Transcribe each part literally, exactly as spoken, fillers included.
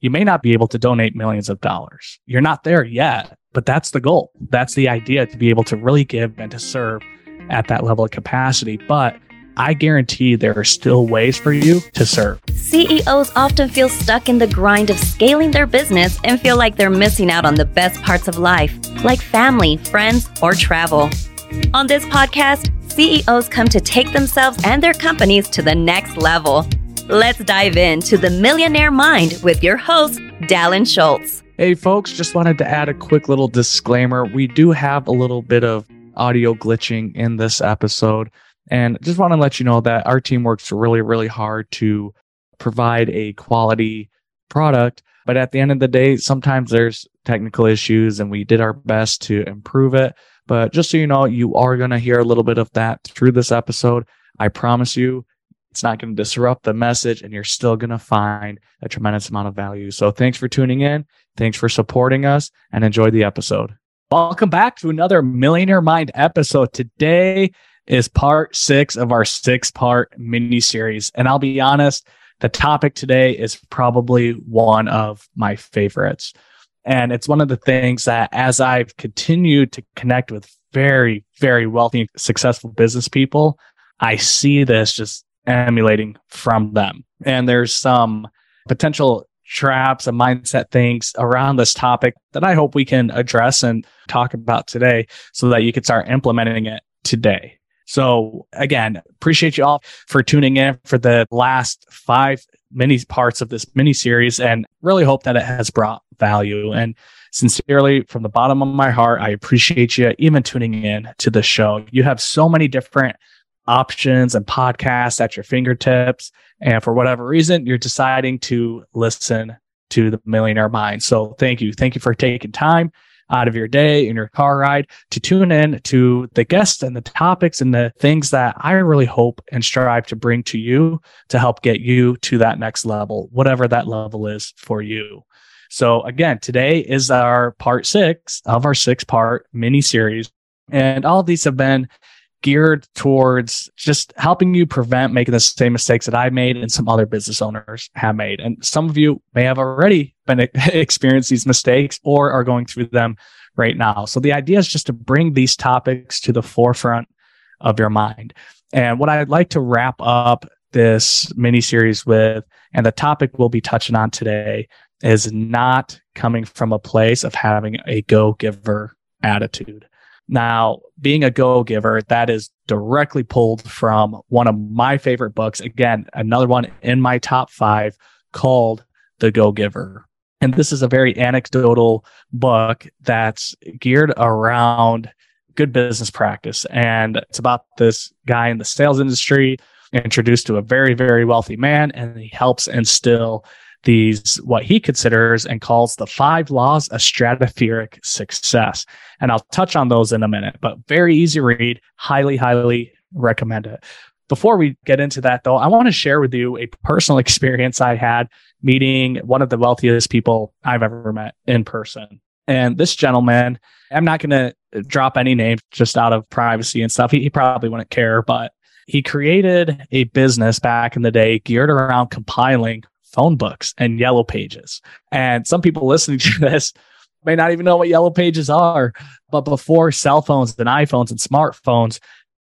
You may not be able to donate millions of dollars. You're not there yet, but that's the goal. That's the idea, to be able to really give and to serve at that level of capacity. But I guarantee there are still ways for you to serve. C E Os often feel stuck in the grind of scaling their business and feel like they're missing out on the best parts of life, like family, friends, or travel. On this podcast, C E Os come to take themselves and their companies to the next level. Let's dive into The Millionaire Mind with your host, Dallin Schultz. Hey folks, just wanted to add a quick little disclaimer. We do have a little bit of audio glitching in this episode. And just want to let you know that our team works really, really hard to provide a quality product. But at the end of the day, sometimes there's technical issues and we did our best to improve it. But just so you know, you are going to hear a little bit of that through this episode. I promise you, it's not going to disrupt the message and you're still going to find a tremendous amount of value. So thanks for tuning in. Thanks for supporting us and enjoy the episode. Welcome back to another Millionaire Mind episode. Today is part six of our six-part mini-series. And I'll be honest, the topic today is probably one of my favorites. And it's one of the things that as I've continued to connect with very, very wealthy, successful business people, I see this just emulating from them. And there's some potential traps and mindset things around this topic that I hope we can address and talk about today so that you can start implementing it today. So again, appreciate you all for tuning in for the last five mini parts of this mini series and really hope that it has brought value. And sincerely, from the bottom of my heart, I appreciate you even tuning in to the show. You have so many different options and podcasts at your fingertips. And for whatever reason, you're deciding to listen to The Millionaire Mind. So thank you. Thank you for taking time out of your day, in your car ride, to tune in to the guests and the topics and the things that I really hope and strive to bring to you to help get you to that next level, whatever that level is for you. So again, today is our part six of our six-part mini-series. And all of these have been geared towards just helping you prevent making the same mistakes that I made and some other business owners have made. And some of you may have already been experienced these mistakes or are going through them right now. So the idea is just to bring these topics to the forefront of your mind. And what I'd like to wrap up this mini series with, and the topic we'll be touching on today, is not coming from a place of having a go-giver attitude. Now, being a go-giver, that is directly pulled from one of my favorite books. Again, another one in my top five called The Go-Giver. And this is a very anecdotal book that's geared around good business practice. And it's about this guy in the sales industry introduced to a very, very wealthy man, and he helps instill these, what he considers and calls the five laws of stratospheric success. And I'll touch on those in a minute, but very easy read, highly, highly recommend it. Before we get into that though, I want to share with you a personal experience I had meeting one of the wealthiest people I've ever met in person. And this gentleman, I'm not going to drop any names just out of privacy and stuff. He, he probably wouldn't care, but he created a business back in the day geared around compiling phone books and yellow pages. And some people listening to this may not even know what yellow pages are, but before cell phones and iPhones and smartphones,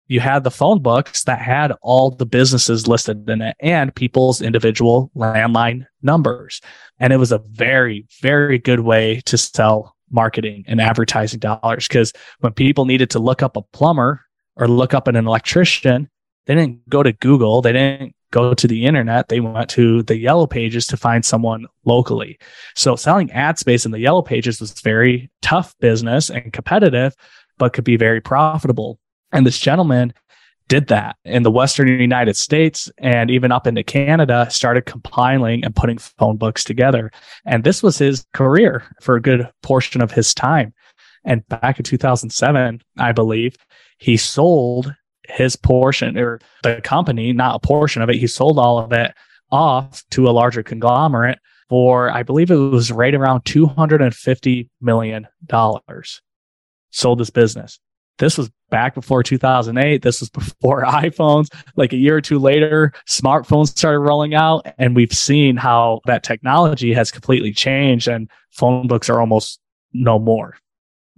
you had the phone books that had all the businesses listed in it and people's individual landline numbers. And it was a very, very good way to sell marketing and advertising dollars, because when people needed to look up a plumber or look up an electrician, they didn't go to Google. They didn't go to the internet. They went to the yellow pages to find someone locally. So selling ad space in the yellow pages was very tough business and competitive, but could be very profitable. And this gentleman did that in the Western United States and even up into Canada, started compiling and putting phone books together. And this was his career for a good portion of his time. And back in two thousand seven, I believe, he sold his portion, or the company, not a portion of it. He sold all of it off to a larger conglomerate for, I believe it was right around two hundred fifty million dollars. Sold this business. This was back before two thousand eight. This was before iPhones. Like a year or two later, smartphones started rolling out, and we've seen how that technology has completely changed, and phone books are almost no more.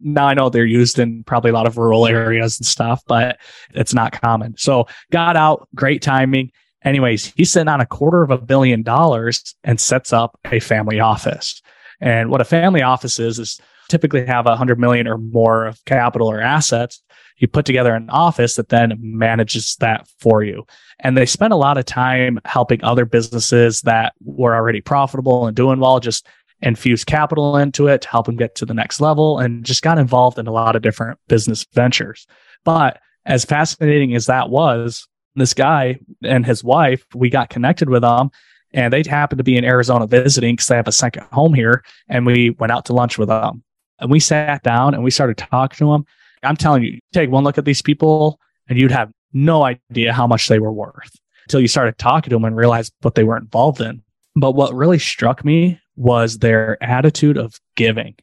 Now, I know they're used in probably a lot of rural areas and stuff, but it's not common. So got out, great timing. Anyways, he's sitting on a quarter of a billion dollars and sets up a family office. And what a family office is, is typically have a hundred million or more of capital or assets. You put together an office that then manages that for you. And they spend a lot of time helping other businesses that were already profitable and doing well, just infuse capital into it to help them get to the next level, and just got involved in a lot of different business ventures. But as fascinating as that was, this guy and his wife, we got connected with them, and they happened to be in Arizona visiting because they have a second home here. And we went out to lunch with them, and we sat down and we started talking to them. I'm telling you, take one look at these people and you'd have no idea how much they were worth until you started talking to them and realized what they were involved in. But what really struck me was their attitude of giving.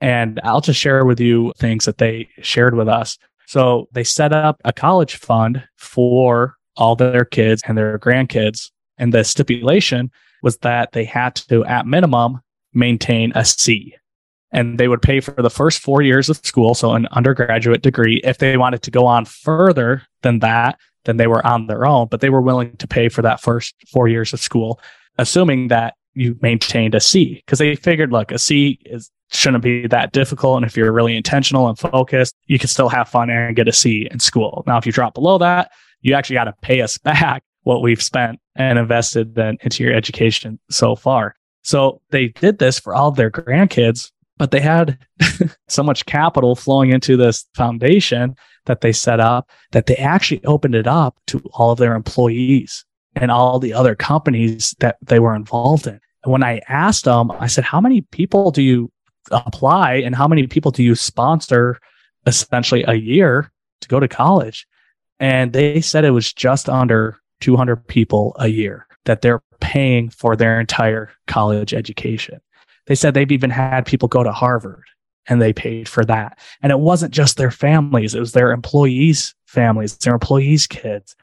And I'll just share with you things that they shared with us. So they set up a college fund for all their kids and their grandkids. And the stipulation was that they had to, at minimum, maintain a C. And they would pay for the first four years of school, so an undergraduate degree. If they wanted to go on further than that, then they were on their own, but they were willing to pay for that first four years of school, assuming that you maintained a C, because they figured, look, a C is, shouldn't be that difficult. And if you're really intentional and focused, you can still have fun and get a C in school. Now, if you drop below that, you actually got to pay us back what we've spent and invested then into your education so far. So they did this for all of their grandkids, but they had so much capital flowing into this foundation that they set up that they actually opened it up to all of their employees and all the other companies that they were involved in. And when I asked them, I said, how many people do you apply and how many people do you sponsor essentially a year to go to college? And they said it was just under two hundred people a year that they're paying for their entire college education. They said they've even had people go to Harvard and they paid for that. And it wasn't just their families. It was their employees' families, their employees' kids.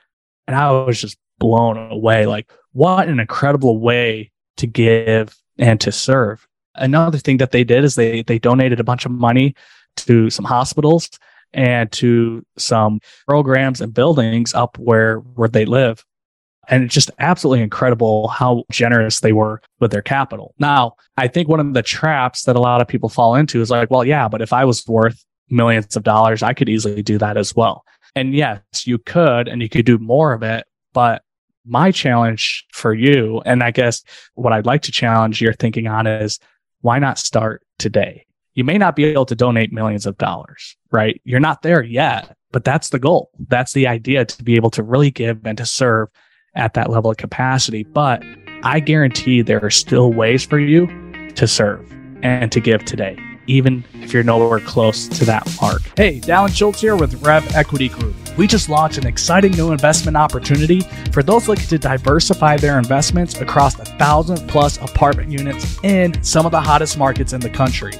And I was just blown away. Like, what an incredible way to give and to serve. Another thing that they did is they they donated a bunch of money to some hospitals and to some programs and buildings up where where they live. And it's just absolutely incredible how generous they were with their capital. Now, I think one of the traps that a lot of people fall into is like, well, yeah, but if I was worth millions of dollars, I could easily do that as well. And yes, you could, and you could do more of it. But my challenge for you, and I guess what I'd like to challenge your thinking on is, why not start today? You may not be able to donate millions of dollars, right? You're not there yet, but that's the goal. That's the idea, to be able to really give and to serve at that level of capacity. But I guarantee there are still ways for you to serve and to give today, even if you're nowhere close to that mark. Hey, Dallin Schultz here with Rev Equity Group. We just launched an exciting new investment opportunity for those looking to diversify their investments across a thousand plus apartment units in some of the hottest markets in the country.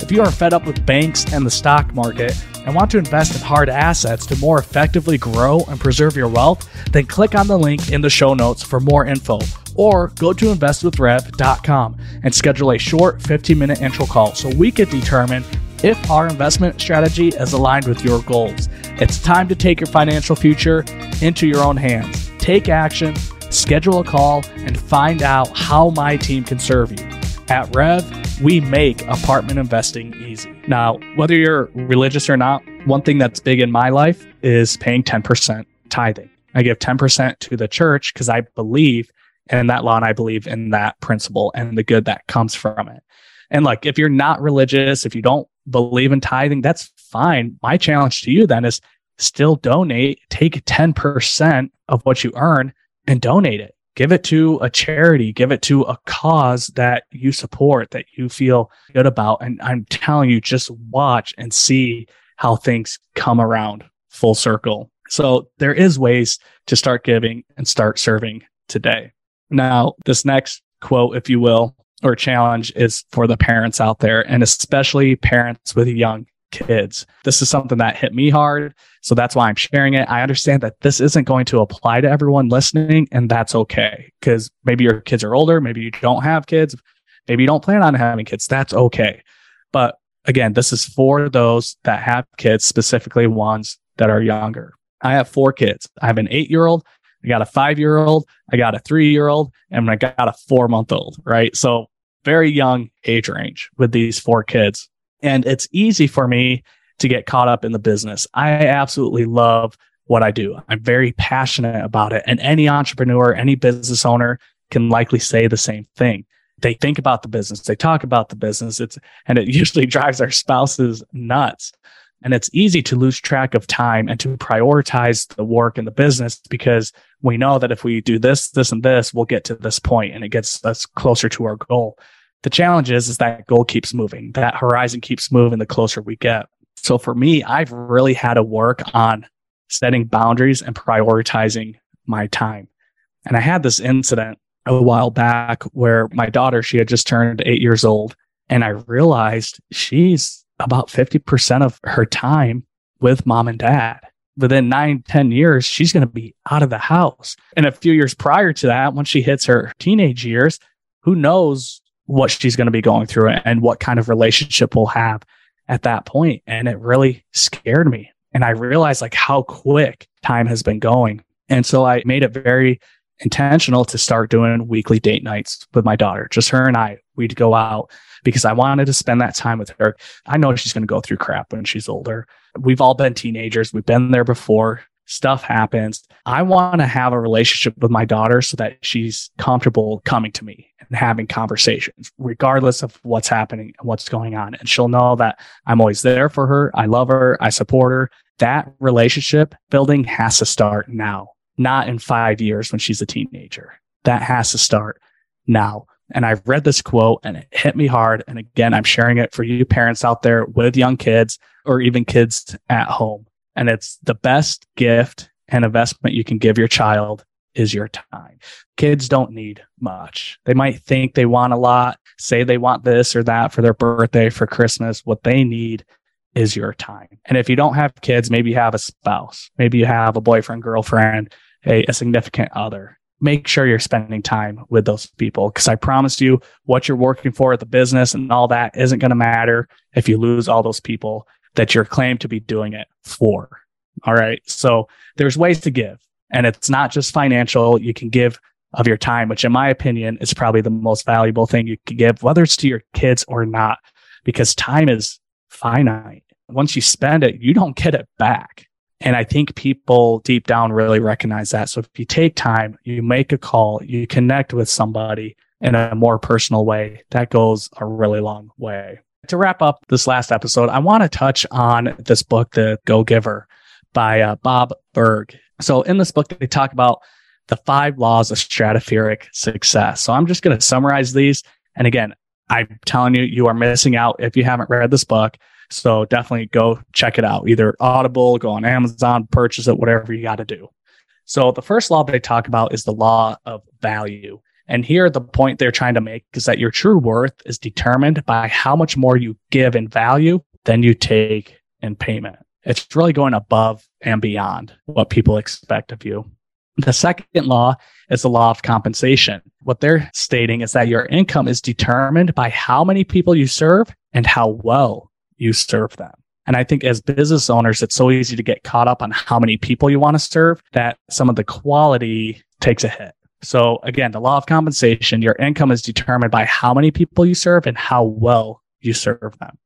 If you are fed up with banks and the stock market and want to invest in hard assets to more effectively grow and preserve your wealth, then click on the link in the show notes for more info, or go to invest with rev dot com and schedule a short fifteen minute intro call so we could determine if our investment strategy is aligned with your goals. It's time to take your financial future into your own hands. Take action, schedule a call, and find out how my team can serve you. At Rev, we make apartment investing easy. Now, whether you're religious or not, one thing that's big in my life is paying ten percent tithing. I give ten percent to the church because I believe in that law and I believe in that principle and the good that comes from it. And like, if you're not religious, if you don't believe in tithing, that's fine. My challenge to you then is still donate, take ten percent of what you earn and donate it. Give it to a charity, give it to a cause that you support, that you feel good about. And I'm telling you, just watch and see how things come around full circle. So there is ways to start giving and start serving today. Now, this next quote, if you will, or challenge is for the parents out there, and especially parents with young kids. This is something that hit me hard. So that's why I'm sharing it. I understand that this isn't going to apply to everyone listening, and that's okay. Because maybe your kids are older. Maybe you don't have kids. Maybe you don't plan on having kids. That's okay. But again, this is for those that have kids, specifically ones that are younger. I have four kids. I have an eight-year-old, I got a five-year-old, I got a three-year-old, and I got a four-month-old, right? So very young age range with these four kids. And it's easy for me to get caught up in the business. I absolutely love what I do. I'm very passionate about it. And any entrepreneur, any business owner can likely say the same thing. They think about the business. They talk about the business. It's, and it usually drives our spouses nuts. And it's easy to lose track of time and to prioritize the work and the business, because we know that if we do this, this, and this, we'll get to this point, and it gets us closer to our goal. The challenge is, is that goal keeps moving. That horizon keeps moving the closer we get. So for me, I've really had to work on setting boundaries and prioritizing my time. And I had this incident a while back where my daughter, she had just turned eight years old, and I realized she's about fifty percent of her time with mom and dad. Within nine, ten years, she's going to be out of the house. And a few years prior to that, when she hits her teenage years, who knows what she's going to be going through and what kind of relationship we'll have at that point. And it really scared me. And I realized like how quick time has been going. And so I made it very intentional to start doing weekly date nights with my daughter, just her and I. We'd go out because I wanted to spend that time with her. I know she's going to go through crap when she's older. We've all been teenagers. We've been there before. Stuff happens. I want to have a relationship with my daughter so that she's comfortable coming to me and having conversations, regardless of what's happening and what's going on. And she'll know that I'm always there for her. I love her. I support her. That relationship building has to start now, not in five years when she's a teenager. That has to start now. And I've read this quote and it hit me hard. And again, I'm sharing it for you parents out there with young kids or even kids at home. And it's the best gift and investment you can give your child is your time. Kids don't need much. They might think they want a lot, say they want this or that for their birthday, for Christmas. What they need is your time. And if you don't have kids, maybe you have a spouse, maybe you have a boyfriend, girlfriend, a, a significant other. Make sure you're spending time with those people, because I promise you what you're working for at the business and all that isn't going to matter if you lose all those people that you're claimed to be doing it for. All right. So there's ways to give, and it's not just financial. You can give of your time, which in my opinion is probably the most valuable thing you can give, whether it's to your kids or not, because time is finite. Once you spend it, you don't get it back. And I think people deep down really recognize that. So if you take time, you make a call, you connect with somebody in a more personal way, that goes a really long way. To wrap up this last episode, I want to touch on this book, The Go-Giver by uh, Bob Burg. So in this book, they talk about the five laws of stratospheric success. So I'm just going to summarize these. And again, I'm telling you, you are missing out if you haven't read this book. So definitely go check it out. Either Audible, go on Amazon, purchase it, whatever you got to do. So the first law they talk about is the law of value. And here the point they're trying to make is that your true worth is determined by how much more you give in value than you take in payment. It's really going above and beyond what people expect of you. The second law is the law of compensation. What they're stating is that your income is determined by how many people you serve and how well you serve them. And I think as business owners, it's so easy to get caught up on how many people you want to serve that some of the quality takes a hit. So again, the law of compensation, your income is determined by how many people you serve and how well you serve them.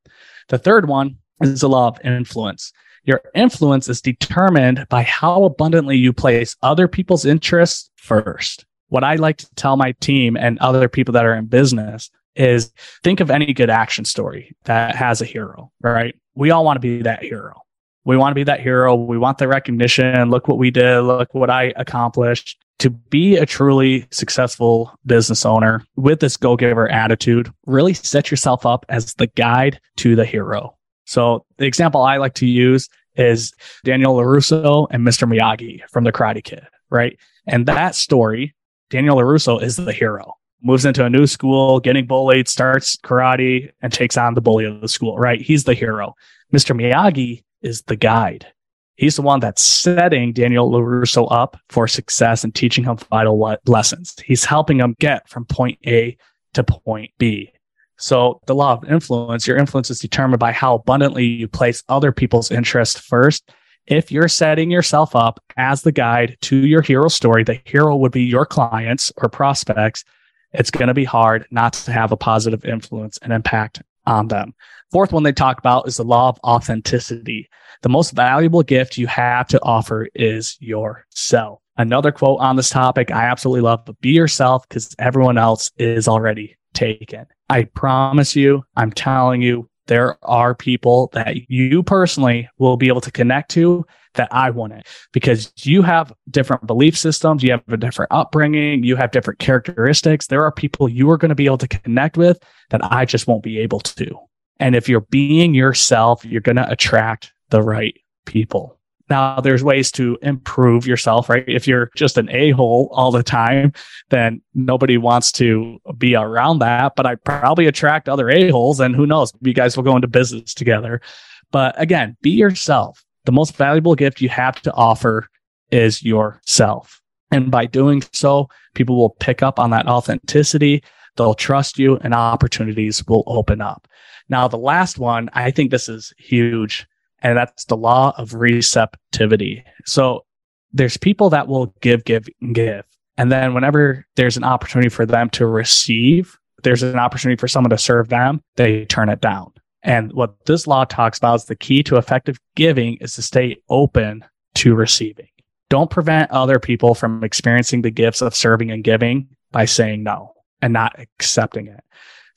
The third one is the law of influence. Your influence is determined by how abundantly you place other people's interests first. What I like to tell my team and other people that are in business is think of any good action story that has a hero, right? We all want to be that hero. We want to be that hero. We want the recognition. Look what we did. Look what I accomplished. To be a truly successful business owner with this go-giver attitude, really set yourself up as the guide to the hero. So the example I like to use is Daniel LaRusso and Mister Miyagi from The Karate Kid, right? And that story, Daniel LaRusso is the hero. moves into a new school, getting bullied, starts karate, and takes on the bully of the school, right? He's the hero. Mister Miyagi is the guide. He's the one that's setting Daniel LaRusso up for success and teaching him vital le- lessons. He's helping him get from point A to point B. So the law of influence, your influence is determined by how abundantly you place other people's interests first. If you're setting yourself up as the guide to your hero story, the hero would be your clients or prospects. It's going to be hard not to have a positive influence and impact on them. Fourth one they talk about is the law of authenticity. The most valuable gift you have to offer is yourself. Another quote on this topic I absolutely love, but be yourself because everyone else is already taken. I promise you, I'm telling you, there are people that you personally will be able to connect to that I wouldn't, because you have different belief systems, you have a different upbringing, you have different characteristics. There are people you are going to be able to connect with that I just won't be able to. And if you're being yourself, you're going to attract the right people. Now, there's ways to improve yourself, right? If you're just an a-hole all the time, then nobody wants to be around that. But I probably attract other a-holes, and who knows, you guys will go into business together. But again, be yourself. The most valuable gift you have to offer is yourself. And by doing so, people will pick up on that authenticity. They'll trust you, and opportunities will open up. Now, the last one, I think this is huge. And that's the law of receptivity. So there's people that will give, give, and give. And then whenever there's an opportunity for them to receive, there's an opportunity for someone to serve them, they turn it down. And what this law talks about is the key to effective giving is to stay open to receiving. Don't prevent other people from experiencing the gifts of serving and giving by saying no and not accepting it.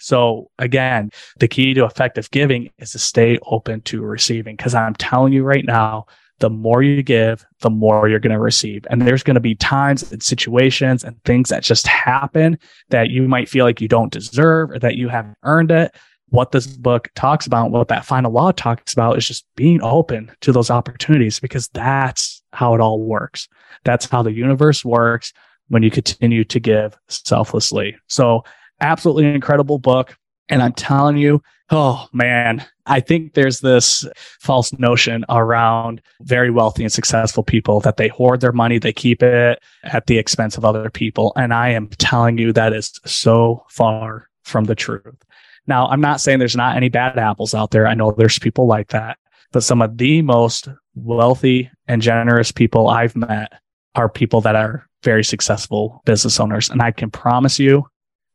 So again, the key to effective giving is to stay open to receiving, because I'm telling you right now, the more you give, the more you're going to receive. And there's going to be times and situations and things that just happen that you might feel like you don't deserve or that you haven't earned it. What this book talks about, what that final law talks about is just being open to those opportunities, because that's how it all works. That's how the universe works when you continue to give selflessly. So absolutely incredible book. And I'm telling you, oh man, I think there's this false notion around very wealthy and successful people that they hoard their money, they keep it at the expense of other people. And I am telling you that is so far from the truth. Now, I'm not saying there's not any bad apples out there. I know there's people like that, but some of the most wealthy and generous people I've met are people that are very successful business owners. And I can promise you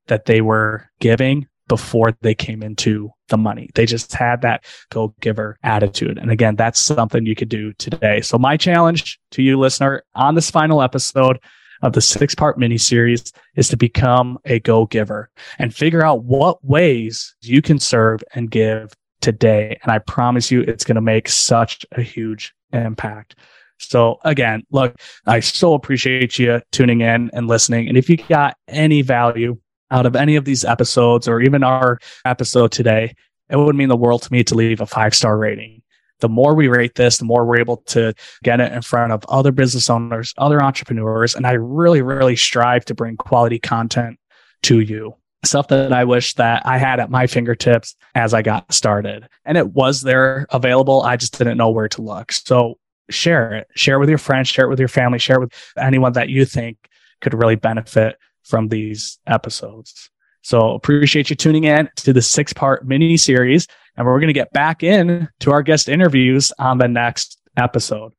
that they were giving before they came into the money. They just had that go-giver attitude. And again, that's something you could do today. So my challenge to you, listener, on this final episode of the six-part mini-series is to become a go-giver and figure out what ways you can serve and give today. And I promise you, it's going to make such a huge impact. So again, look, I so appreciate you tuning in and listening. And if you got any value out of any of these episodes or even our episode today, it would mean the world to me to leave a five-star rating. The more we rate this, the more we're able to get it in front of other business owners, other entrepreneurs. And I really, really strive to bring quality content to you. Stuff that I wish that I had at my fingertips as I got started. And it was there available. I just didn't know where to look. So share it. Share it with your friends. Share it with your family. Share it with anyone that you think could really benefit from these episodes. So appreciate you tuning in to the six-part mini series. And we're going to get back in to our guest interviews on the next episode.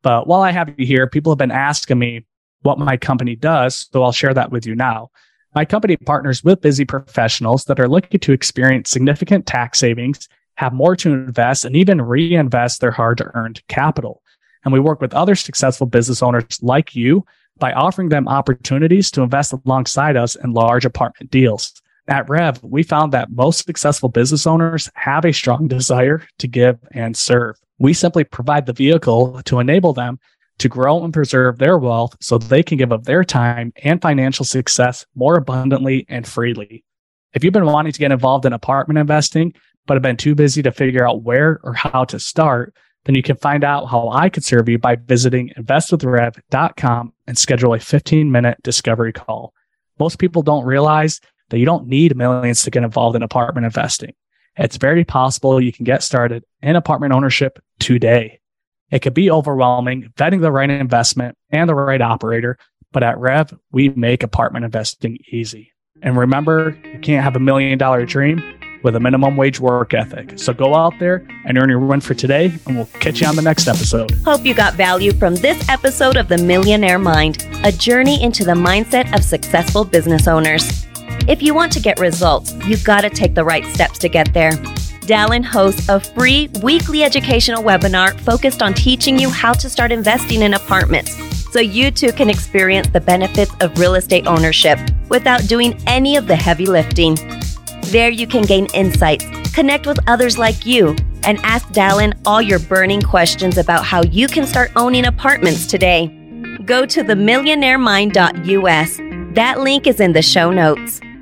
But while I have you here, people have been asking me what my company does. So I'll share that with you now. My company partners with busy professionals that are looking to experience significant tax savings, have more to invest, and even reinvest their hard-earned capital. And we work with other successful business owners like you by offering them opportunities to invest alongside us in large apartment deals. At Rev, we found that most successful business owners have a strong desire to give and serve. We simply provide the vehicle to enable them to grow and preserve their wealth so they can give up their time and financial success more abundantly and freely. If you've been wanting to get involved in apartment investing, but have been too busy to figure out where or how to start, then you can find out how I could serve you by visiting invest with rev dot com and schedule a fifteen-minute discovery call. Most people don't realize that you don't need millions to get involved in apartment investing. It's very possible you can get started in apartment ownership today. It could be overwhelming, vetting the right investment and the right operator, but at Rev, we make apartment investing easy. And remember, you can't have a million dollar dream with a minimum wage work ethic. So go out there and earn your win for today, and we'll catch you on the next episode. Hope you got value from this episode of The Millionaire Mind, a journey into the mindset of successful business owners. If you want to get results, you've got to take the right steps to get there. Dallin hosts a free weekly educational webinar focused on teaching you how to start investing in apartments, so you too can experience the benefits of real estate ownership without doing any of the heavy lifting. There you can gain insights, connect with others like you, and ask Dallin all your burning questions about how you can start owning apartments today. Go to the millionaire mind dot U S. That link is in the show notes.